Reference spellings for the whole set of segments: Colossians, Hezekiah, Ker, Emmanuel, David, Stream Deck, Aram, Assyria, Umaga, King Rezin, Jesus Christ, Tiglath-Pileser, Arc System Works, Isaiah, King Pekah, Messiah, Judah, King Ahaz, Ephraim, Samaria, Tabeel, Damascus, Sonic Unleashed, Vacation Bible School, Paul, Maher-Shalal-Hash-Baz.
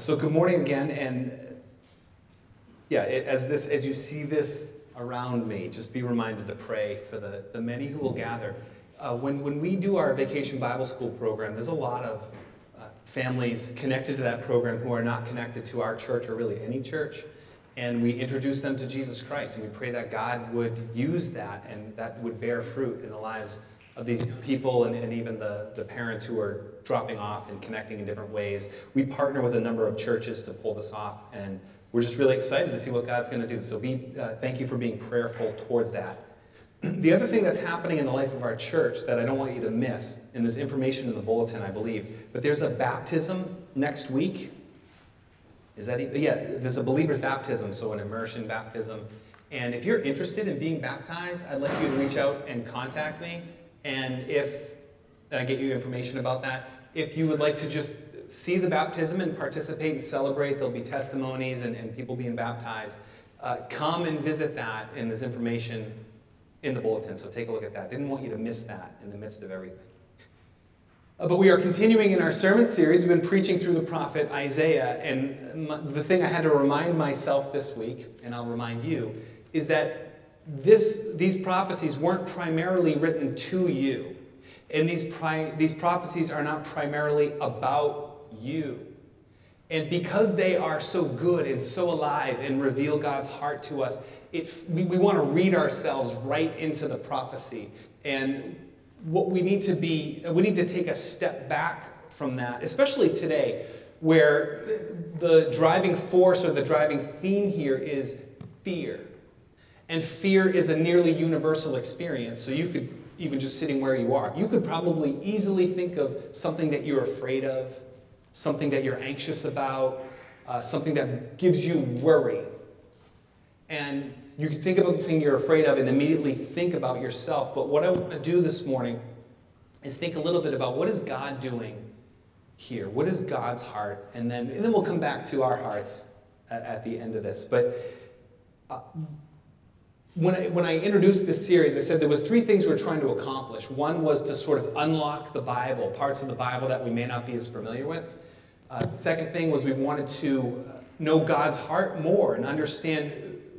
So good morning again, and yeah, as you see this around me, just be reminded to pray for the many who will gather. When we do our Vacation Bible School program, there's a lot of families connected to that program who are not connected to our church or really any church, and we introduce them to Jesus Christ, and we pray that God would use that and that would bear fruit in the lives of these people and even the parents who are dropping off and connecting in different ways. We partner with a number of churches to pull this off, and we're just really excited to see what God's going to do. So thank you for being prayerful towards that. The other thing that's happening in the life of our church that I don't want you to miss, and there's information in the bulletin, I believe, but there's a baptism next week. There's a believer's baptism, so an immersion baptism. And if you're interested in being baptized, I'd like you to reach out and contact me. And if I get you information about that, if you would like to just see the baptism and participate and celebrate, there'll be testimonies and people being baptized. Come and visit that, and there's information in the bulletin, so take a look at that. Didn't want you to miss that in the midst of everything. But we are continuing in our sermon series. We've been preaching through the prophet Isaiah, and the thing I had to remind myself this week, and I'll remind you, is that these prophecies weren't primarily written to you, and these prophecies are not primarily about you. And because they are so good and so alive and reveal God's heart to us, we want to read ourselves right into the prophecy. And what we need to take a step back from that, especially today, where the driving force or the driving theme here is fear. And fear is a nearly universal experience, so you could, even just sitting where you are, you could probably easily think of something that you're afraid of, something that you're anxious about, something that gives you worry. And you can think about the thing you're afraid of and immediately think about yourself. But what I want to do this morning is think a little bit about what is God doing here? What is God's heart? And then we'll come back to our hearts at the end of this. But When I introduced this series, I said there was three things we're trying to accomplish. One was to sort of unlock the Bible, parts of the Bible that we may not be as familiar with. The second thing was we wanted to know God's heart more and understand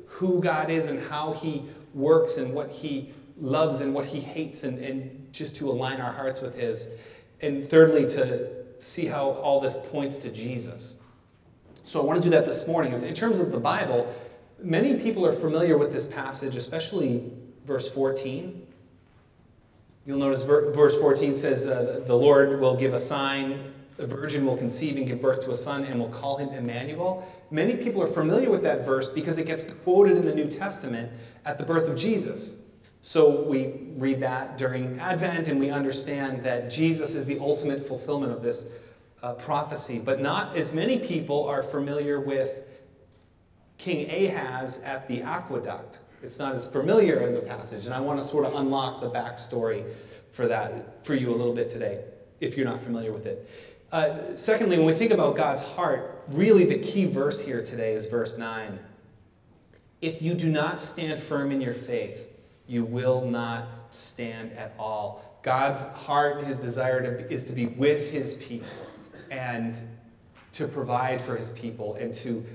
who God is and how he works and what he loves and what he hates, and just to align our hearts with his. And thirdly, to see how all this points to Jesus. So I want to do that this morning. In terms of the Bible, many people are familiar with this passage, especially verse 14. You'll notice verse 14 says, the Lord will give a sign, a virgin will conceive and give birth to a son, and will call him Emmanuel. Many people are familiar with that verse because it gets quoted in the New Testament at the birth of Jesus. So we read that during Advent, and we understand that Jesus is the ultimate fulfillment of this prophecy. But not as many people are familiar with King Ahaz at the aqueduct. It's not as familiar as a passage, and I want to sort of unlock the backstory for that for you a little bit today, if you're not familiar with it. Secondly, when we think about God's heart, really the key verse here today is verse 9. If you do not stand firm in your faith, you will not stand at all. God's heart and his desire is to be with his people and to provide for his people and to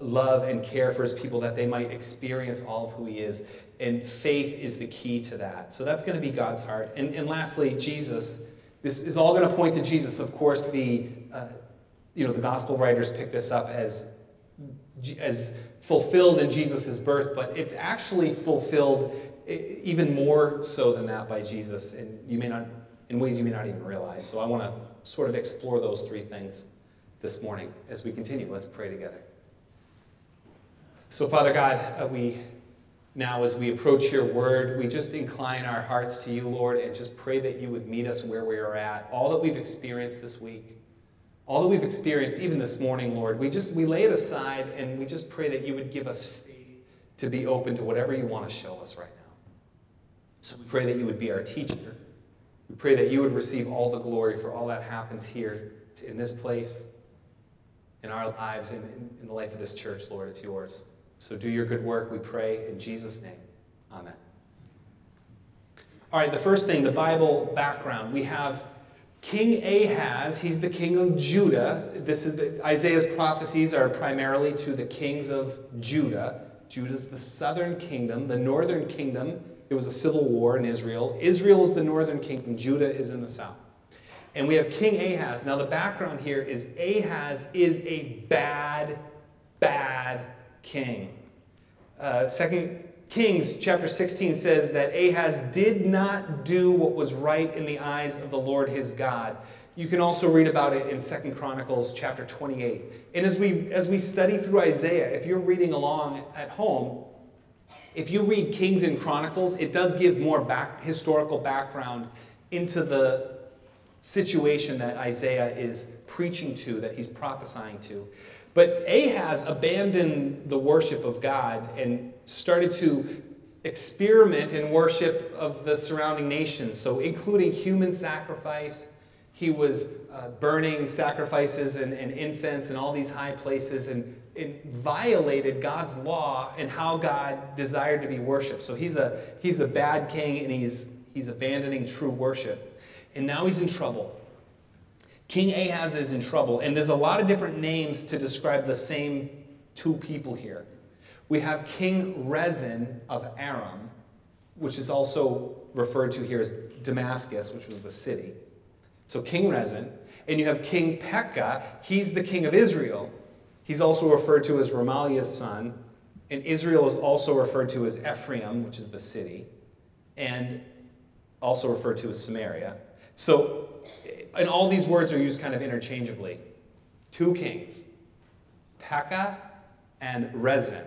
love and care for his people that they might experience all of who he is. And faith is the key to that. So that's going to be God's heart. And lastly, Jesus. This is all going to point to Jesus. Of course, the gospel writers pick this up as fulfilled in Jesus' birth, but it's actually fulfilled even more so than that by Jesus, and in ways you may not even realize. So I want to sort of explore those three things this morning as we continue. Let's pray together. So, Father God, we now, as we approach your word, we just incline our hearts to you, Lord, and just pray that you would meet us where we are at. All that we've experienced this week, all that we've experienced even this morning, Lord, we lay it aside, and we just pray that you would give us faith to be open to whatever you want to show us right now. So we pray that you would be our teacher. We pray that you would receive all the glory for all that happens here in this place, in our lives, and in the life of this church, Lord. It's yours. So do your good work, we pray, in Jesus' name. Amen. All right, the first thing, the Bible background. We have King Ahaz, he's the king of Judah. This is Isaiah's prophecies are primarily to the kings of Judah. Judah's the southern kingdom. The northern kingdom, it was a civil war in Israel. Israel is the northern kingdom. Judah is in the south. And we have King Ahaz. Now the background here is Ahaz is a bad, bad king. 2 Kings chapter 16 says that Ahaz did not do what was right in the eyes of the Lord his God. You can also read about it in 2 Chronicles chapter 28. And as we study through Isaiah, if you're reading along at home, if you read Kings and Chronicles, it does give more historical background into the situation that Isaiah is preaching to, that he's prophesying to. But Ahaz abandoned the worship of God and started to experiment in worship of the surrounding nations, so including human sacrifice. He was burning sacrifices and incense in all these high places, and it violated God's law and how God desired to be worshipped. So he's a bad king, and he's abandoning true worship. And now he's in trouble. King Ahaz is in trouble, and there's a lot of different names to describe the same two people here. We have King Rezin of Aram, which is also referred to here as Damascus, which was the city. So King Rezin. And you have King Pekah. He's the king of Israel. He's also referred to as Remaliah's son. And Israel is also referred to as Ephraim, which is the city, and also referred to as Samaria. So, and all these words are used kind of interchangeably. Two kings, Pekah and Rezin.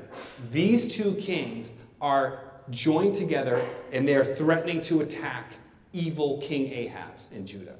These two kings are joined together, and they are threatening to attack evil King Ahaz in Judah.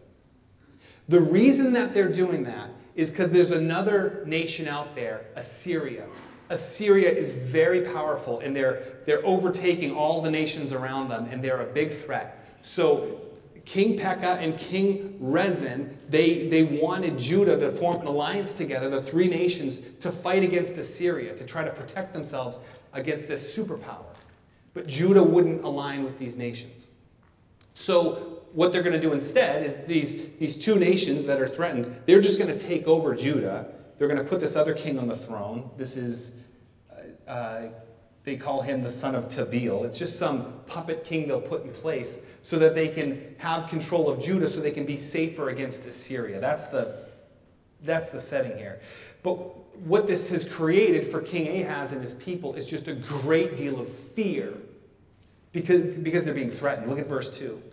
The reason that they're doing that is because there's another nation out there, Assyria. Assyria is very powerful, and they're overtaking all the nations around them, and they're a big threat. So King Pekah and King Rezin, they wanted Judah to form an alliance together, the three nations, to fight against Assyria, to try to protect themselves against this superpower. But Judah wouldn't align with these nations. So what they're going to do instead is these two nations that are threatened, they're just going to take over Judah. They're going to put this other king on the throne. This is, they call him the son of Tabeel. It's just some puppet king they'll put in place so that they can have control of Judah, so they can be safer against Assyria. That's the setting here. But what this has created for King Ahaz and his people is just a great deal of fear because they're being threatened. Look at verse 2.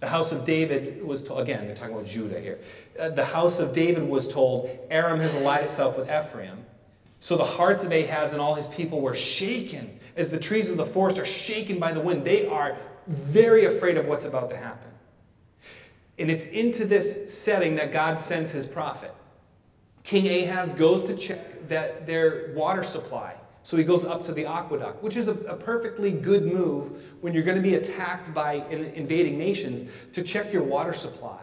The house of David was told, again, they're talking about Judah here. The house of David was told, Aram has allied itself with Ephraim. So the hearts of Ahaz and all his people were shaken, as the trees of the forest are shaken by the wind. They are very afraid of what's about to happen. And it's into this setting that God sends his prophet. King Ahaz goes to check that their water supply. So he goes up to the aqueduct, which is a perfectly good move when you're going to be attacked by invading nations, to check your water supply.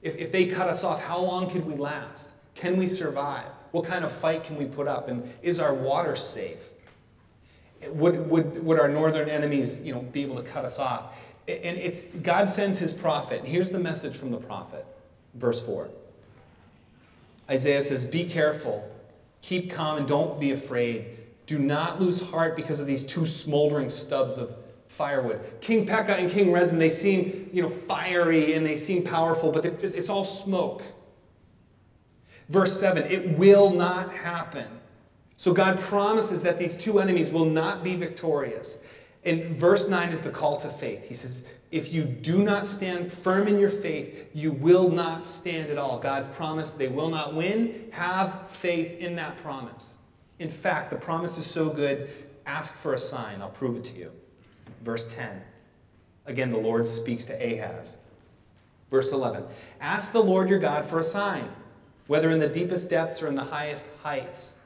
If they cut us off, how long could we last? Can we survive? What kind of fight can we put up? And is our water safe? Would our northern enemies, be able to cut us off? And God sends his prophet. And here's the message from the prophet. Verse 4. Isaiah says, "Be careful, keep calm, and don't be afraid. Do not lose heart because of these two smoldering stubs of firewood." King Pekah and King Rezin, they seem, fiery and they seem powerful, but it's all smoke. Verse 7, it will not happen. So God promises that these two enemies will not be victorious. And verse 9 is the call to faith. He says, if you do not stand firm in your faith, you will not stand at all. God's promise, they will not win. Have faith in that promise. In fact, the promise is so good, ask for a sign. I'll prove it to you. Verse 10. Again, the Lord speaks to Ahaz. Verse 11. Ask the Lord your God for a sign, whether in the deepest depths or in the highest heights.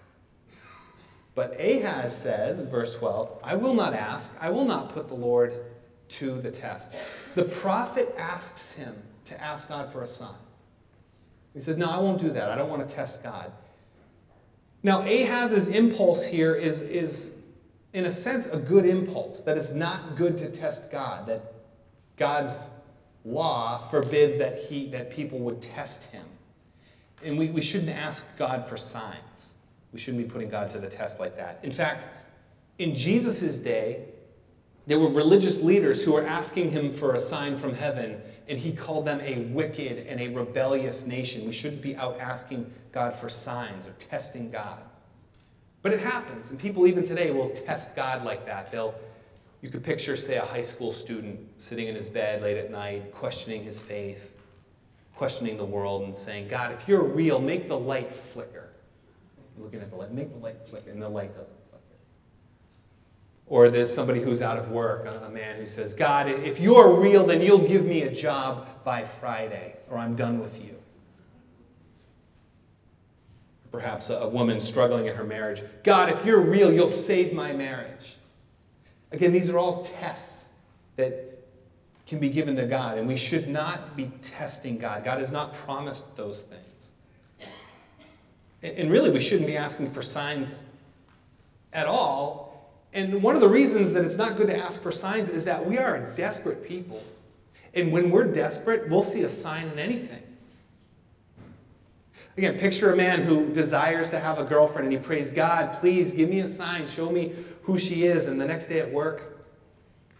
But Ahaz says, in verse 12, I will not ask. I will not put the Lord to the test. The prophet asks him to ask God for a sign. He says, no, I won't do that. I don't want to test God. Now, Ahaz's impulse here is in a sense, a good impulse, that it's not good to test God, that God's law forbids that people would test him. And we shouldn't ask God for signs. We shouldn't be putting God to the test like that. In fact, in Jesus' day, there were religious leaders who were asking him for a sign from heaven, and he called them a wicked and a rebellious nation. We shouldn't be out asking God for signs or testing God. But it happens, and people even today will test God like that. You could picture, say, a high school student sitting in his bed late at night, questioning his faith, questioning the world, and saying, God, if you're real, make the light flicker. Looking at the light, make the light flicker, and the light doesn't flicker. Or there's somebody who's out of work, a man who says, God, if you're real, then you'll give me a job by Friday, or I'm done with you. Perhaps a woman struggling in her marriage, God, if you're real, you'll save my marriage. Again, these are all tests that can be given to God, and we should not be testing God. God has not promised those things. And really, we shouldn't be asking for signs at all. And one of the reasons that it's not good to ask for signs is that we are a desperate people. And when we're desperate, we'll see a sign in anything. Again, picture a man who desires to have a girlfriend, and he prays, God, please give me a sign, show me who she is. And the next day at work,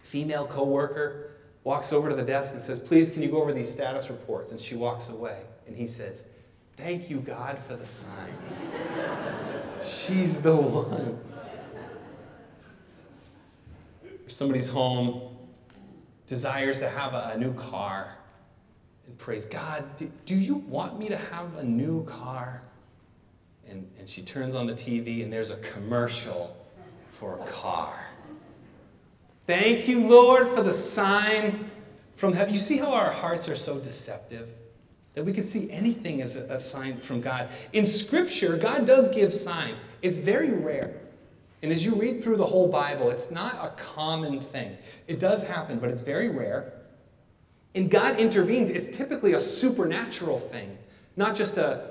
female coworker walks over to the desk and says, please, can you go over these status reports? And she walks away, and he says, thank you, God, for the sign. She's the one. Somebody's home, desires to have a new car, and prays, God, do you want me to have a new car? And she turns on the TV, and there's a commercial for a car. Thank you, Lord, for the sign from heaven. You see how our hearts are so deceptive? That we can see anything as a sign from God. In Scripture, God does give signs. It's very rare. And as you read through the whole Bible, it's not a common thing. It does happen, but it's very rare. And God intervenes. It's typically a supernatural thing, not just a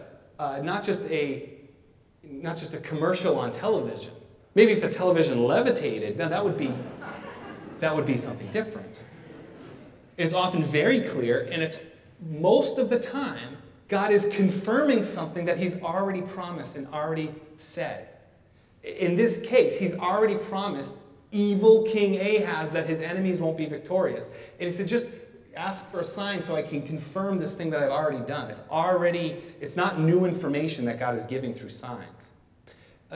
commercial on television. Maybe if the television levitated, now that would be something different. It's often very clear, and it's most of the time, God is confirming something that he's already promised and already said. In this case, he's already promised evil King Ahaz that his enemies won't be victorious. And he said, just ask for a sign so I can confirm this thing that I've already done. It's not new information that God is giving through signs.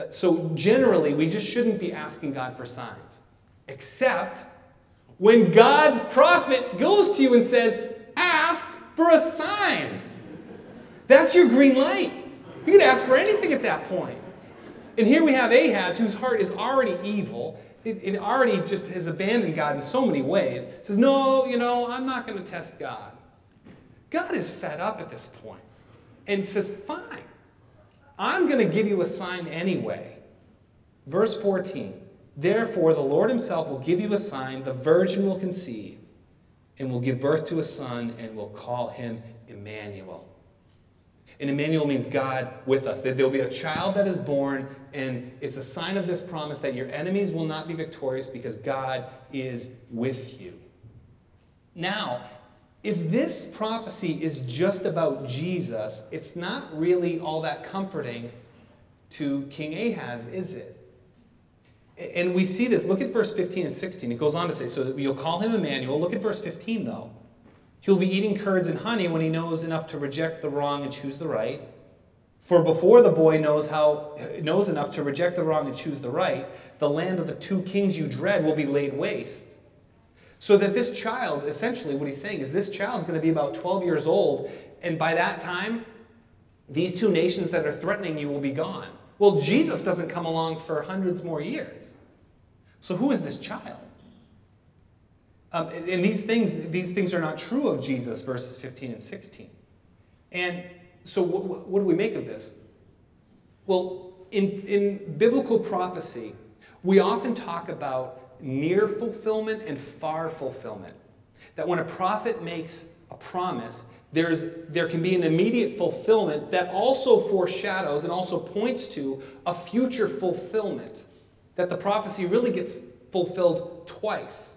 So generally, we just shouldn't be asking God for signs. Except when God's prophet goes to you and says, ask for a sign. That's your green light. You can ask for anything at that point. And here we have Ahaz, whose heart is already evil. It already just has abandoned God in so many ways. It says, no, I'm not going to test God. God is fed up at this point and says, fine, I'm going to give you a sign anyway. Verse 14, therefore the Lord himself will give you a sign, the virgin will conceive, and will give birth to a son, and will call him Emmanuel. And Emmanuel means God with us. That there will be a child that is born, and it's a sign of this promise that your enemies will not be victorious because God is with you. Now, if this prophecy is just about Jesus, it's not really all that comforting to King Ahaz, is it? And we see this. Look at verse 15 and 16. It goes on to say, so that you'll call him Emmanuel. Look at verse 15, though. He'll be eating curds and honey when he knows enough to reject the wrong and choose the right. For before the boy knows enough to reject the wrong and choose the right, the land of the two kings you dread will be laid waste. So that this child, essentially what he's saying is this child's going to be about 12 years old, and by that time, these two nations that are threatening you will be gone. Well, Jesus doesn't come along for hundreds more years. So who is this child? And these things are not true of Jesus, verses 15 and 16. And so what do we make of this? Well, in biblical prophecy, we often talk about near fulfillment and far fulfillment. That when a prophet makes a promise, there can be an immediate fulfillment that also foreshadows and also points to a future fulfillment, that the prophecy really gets fulfilled twice.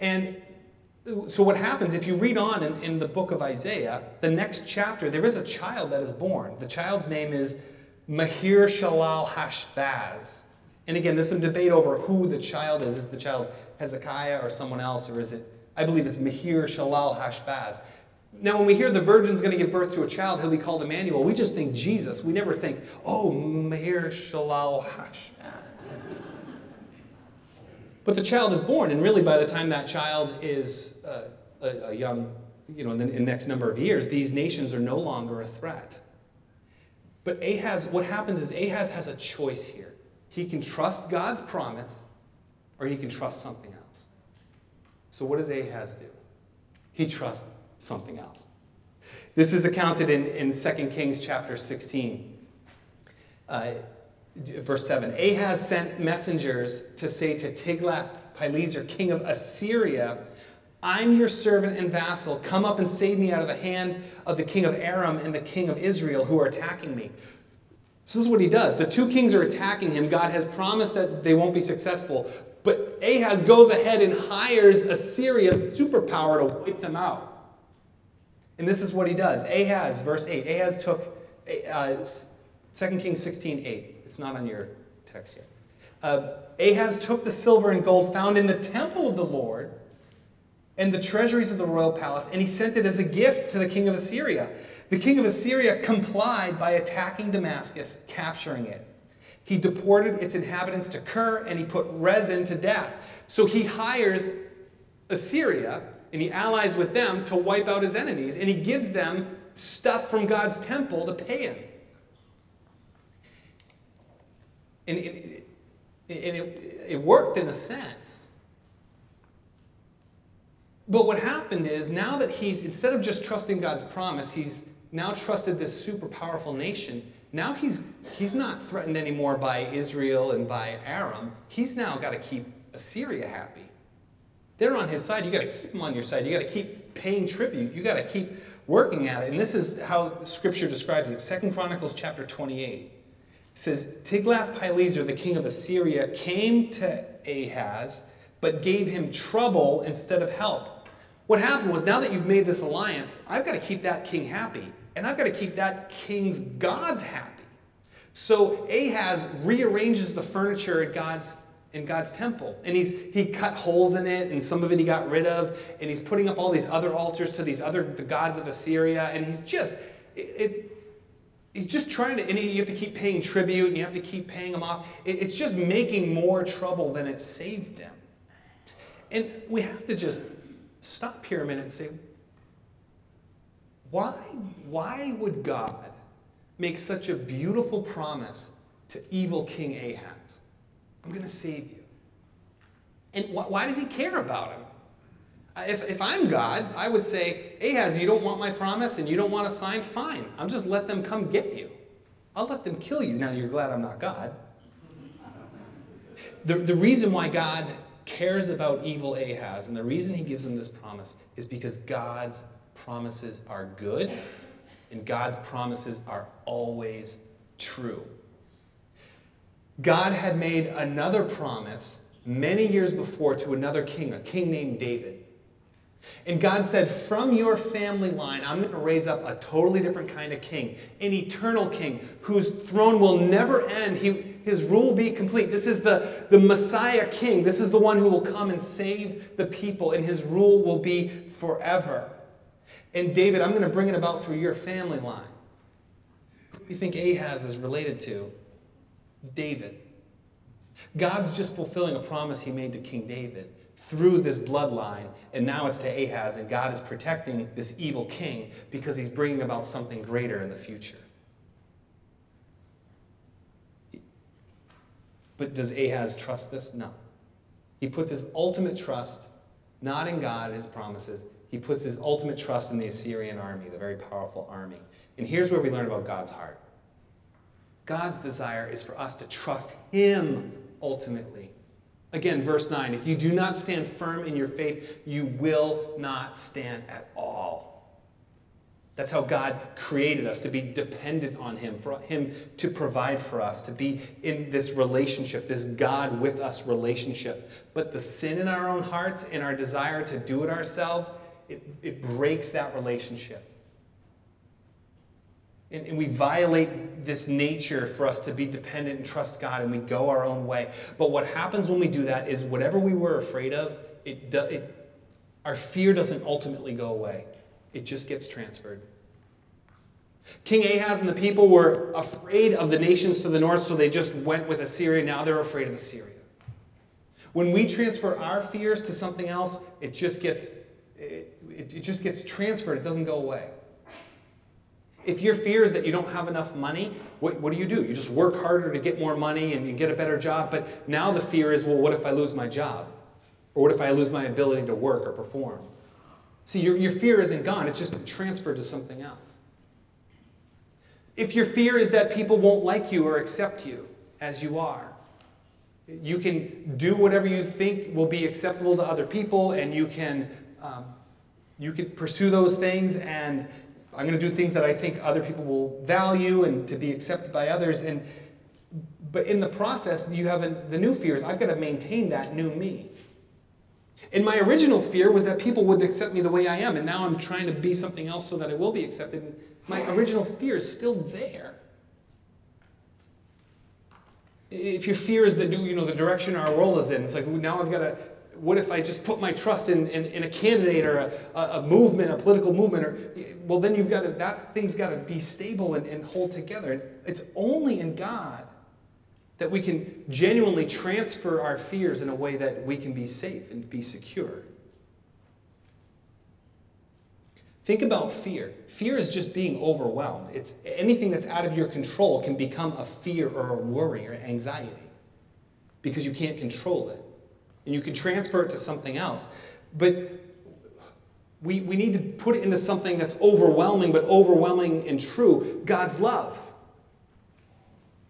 And So what happens, if you read on in the book of Isaiah, the next chapter, there is a child that is born. The child's name is Maher-Shalal-Hash-Baz. And again, there's some debate over who the child is. Is the child Hezekiah or someone else, or is it, I believe it's Maher-Shalal-Hash-Baz. Now, when we hear the virgin's going to give birth to a child, he'll be called Emmanuel, we just think Jesus. We never think, oh, Maher-Shalal-Hash-Baz. But the child is born, and really by the time that child is a young, in the next number of years, these nations are no longer a threat. But Ahaz, what happens is Ahaz has a choice here. He can trust God's promise, or he can trust something else. So what does Ahaz do? He trusts something else. This is accounted in 2 Kings chapter 16. Verse 7, Ahaz sent messengers to say to Tiglath-Pileser, king of Assyria, I'm your servant and vassal. Come up and save me out of the hand of the king of Aram and the king of Israel who are attacking me. So this is what he does. The two kings are attacking him. God has promised that they won't be successful. But Ahaz goes ahead and hires Assyria, superpower, to wipe them out. And this is what he does. Ahaz, verse 8, Ahaz took 2 Kings 16:8. It's not on your text yet. Ahaz took the silver and gold found in the temple of the Lord and the treasuries of the royal palace, and he sent it as a gift to the king of Assyria. The king of Assyria complied by attacking Damascus, capturing it. He deported its inhabitants to Ker, and he put Rezin to death. So he hires Assyria, and he allies with them to wipe out his enemies, and he gives them stuff from God's temple to pay him. And it worked in a sense. But what happened is, now that he's, instead of just trusting God's promise, he's now trusted this super powerful nation. Now he's not threatened anymore by Israel and by Aram. He's now got to keep Assyria happy. They're on his side. You've got to keep them on your side. You've got to keep paying tribute. You've got to keep working at it. And this is how Scripture describes it. 2 Chronicles chapter 28. It says, Tiglath-Pileser, the king of Assyria, came to Ahaz, but gave him trouble instead of help. What happened was, now that you've made this alliance, I've got to keep that king happy, and I've got to keep that king's gods happy. So Ahaz rearranges the furniture at God's temple, and he cut holes in it, and some of it he got rid of, and he's putting up all these other altars to these other the gods of Assyria, and he's just... He's just trying to, and you have to keep paying tribute, and you have to keep paying him off. It's just making more trouble than it saved him. And we have to just stop here a minute and say, why would God make such a beautiful promise to evil King Ahaz? I'm going to save you. And why does he care about him? If I'm God, I would say, Ahaz, you don't want my promise and you don't want a sign? Fine. I'll just let them come get you. I'll let them kill you. Now, you're glad I'm not God. The reason why God cares about evil Ahaz and the reason he gives him this promise is because God's promises are good and God's promises are always true. God had made another promise many years before to another king, a king named David. And God said, from your family line, I'm going to raise up a totally different kind of king, an eternal king whose throne will never end. His rule will be complete. This is the Messiah king. This is the one who will come and save the people, and his rule will be forever. And David, I'm going to bring it about through your family line. Who do you think Ahaz is related to? David. God's just fulfilling a promise he made to King David through this bloodline, and now it's to Ahaz, and God is protecting this evil king because he's bringing about something greater in the future. But does Ahaz trust this? No. He puts his ultimate trust not in God and his promises. He puts his ultimate trust in the Assyrian army, the very powerful army. And here's where we learn about God's heart. God's desire is for us to trust him ultimately. Again, verse 9, if you do not stand firm in your faith, you will not stand at all. That's how God created us, to be dependent on him, for him to provide for us, to be in this relationship, this God with us relationship. But the sin in our own hearts and our desire to do it ourselves, it breaks that relationship. And we violate this nature for us to be dependent and trust God, and we go our own way. But what happens when we do that is whatever we were afraid of, our fear doesn't ultimately go away. It just gets transferred. King Ahaz and the people were afraid of the nations to the north, so they just went with Assyria. Now they're afraid of Assyria. When we transfer our fears to something else, it just gets transferred. It doesn't go away. If your fear is that you don't have enough money, what do? You just work harder to get more money and get a better job. But now the fear is, well, what if I lose my job? Or what if I lose my ability to work or perform? See, your fear isn't gone. It's just transferred to something else. If your fear is that people won't like you or accept you as you are, you can do whatever you think will be acceptable to other people, and you can pursue those things, and I'm going to do things that I think other people will value and to be accepted by others. But in the process, you have the new fears. I've got to maintain that new me. And my original fear was that people wouldn't accept me the way I am, and now I'm trying to be something else so that I will be accepted. And my original fear is still there. If your fear is the direction our world is in, it's like, now I've got to, what if I just put my trust in a candidate or a movement, a political movement? Then you've got to, that thing's got to be stable and hold together. And it's only in God that we can genuinely transfer our fears in a way that we can be safe and be secure. Think about fear. Fear is just being overwhelmed. It's anything that's out of your control can become a fear or a worry or anxiety because you can't control it. And you can transfer it to something else. But we need to put it into something that's overwhelming, but overwhelming and true, God's love.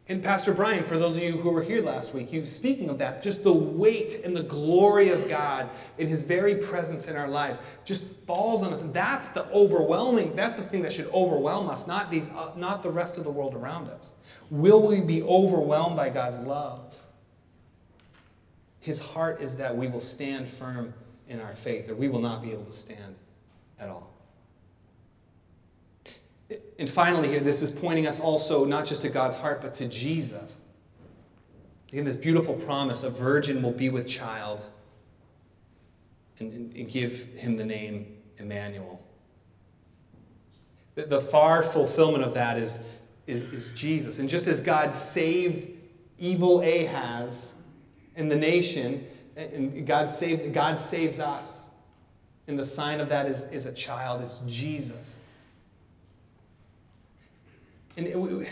And Pastor Brian, for those of you who were here last week, he was speaking of that, just the weight and the glory of God in his very presence in our lives just falls on us. And that's the thing that should overwhelm us, not the rest of the world around us. Will we be overwhelmed by God's love? His heart is that we will stand firm in our faith, or we will not be able to stand at all. And finally here, this is pointing us also not just to God's heart, but to Jesus. Again, this beautiful promise, a virgin will be with child and give him the name Emmanuel. The far fulfillment of that is Jesus. And just as God saved evil Ahaz and the nation, and God saves us. And the sign of that is a child, is Jesus. And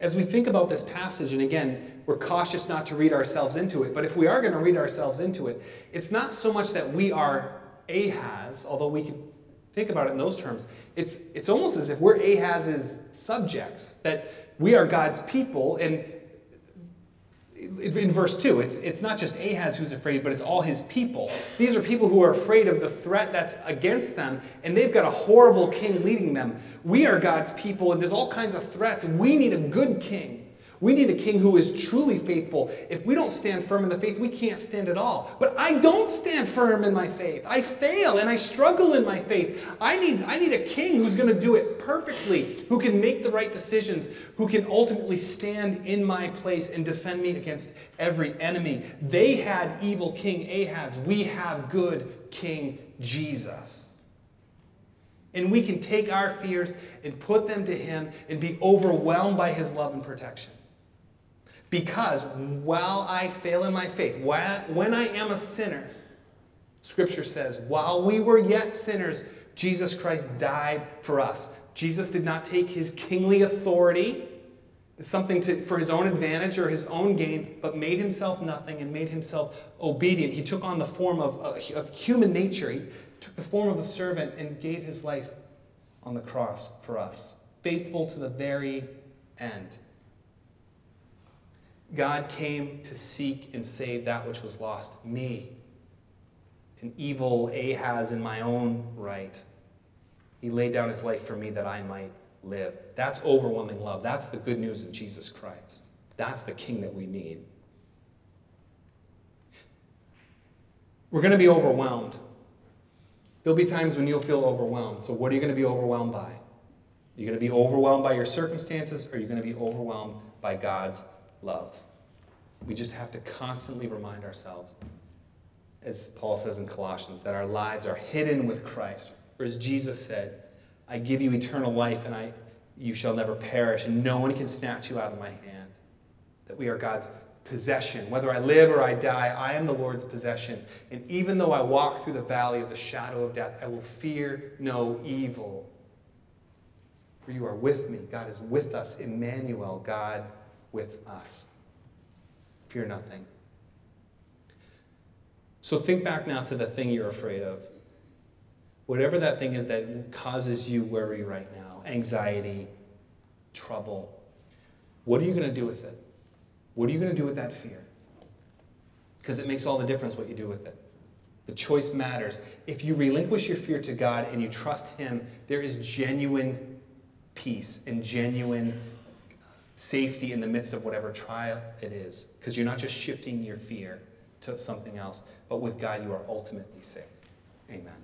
as we think about this passage, and again, we're cautious not to read ourselves into it, but if we are going to read ourselves into it, it's not so much that we are Ahaz, although we can think about it in those terms. It's almost as if we're Ahaz's subjects, that we are God's people. And in verse 2, it's not just Ahaz who's afraid, but it's all his people. These are people who are afraid of the threat that's against them, and they've got a horrible king leading them. We are God's people, and there's all kinds of threats, and we need a good king. We need a king who is truly faithful. If we don't stand firm in the faith, we can't stand at all. But I don't stand firm in my faith. I fail, and I struggle in my faith. I need a king who's going to do it perfectly, who can make the right decisions, who can ultimately stand in my place and defend me against every enemy. They had evil King Ahaz. We have good King Jesus. And we can take our fears and put them to him and be overwhelmed by his love and protection. Because while I fail in my faith, when I am a sinner, Scripture says, while we were yet sinners, Jesus Christ died for us. Jesus did not take his kingly authority as something for his own advantage or his own gain, but made himself nothing and made himself obedient. He took on the form of human nature. He took the form of a servant and gave his life on the cross for us, faithful to the very end. God came to seek and save that which was lost, me, an evil Ahaz in my own right. He laid down his life for me that I might live. That's overwhelming love. That's the good news of Jesus Christ. That's the king that we need. We're going to be overwhelmed. There'll be times when you'll feel overwhelmed. So what are you going to be overwhelmed by? You're going to be overwhelmed by your circumstances, or you're going to be overwhelmed by God's love. We just have to constantly remind ourselves, as Paul says in Colossians, that our lives are hidden with Christ. Or as Jesus said, I give you eternal life, and you shall never perish, and no one can snatch you out of my hand. That we are God's possession. Whether I live or I die, I am the Lord's possession. And even though I walk through the valley of the shadow of death, I will fear no evil. For you are with me. God is with us. Emmanuel, God with us. Fear nothing. So think back now to the thing you're afraid of. Whatever that thing is that causes you worry right now, anxiety, trouble, what are you going to do with it? What are you going to do with that fear? Because it makes all the difference what you do with it. The choice matters. If you relinquish your fear to God and you trust Him, there is genuine peace and genuine safety in the midst of whatever trial it is. Because you're not just shifting your fear to something else, but with God you are ultimately safe. Amen.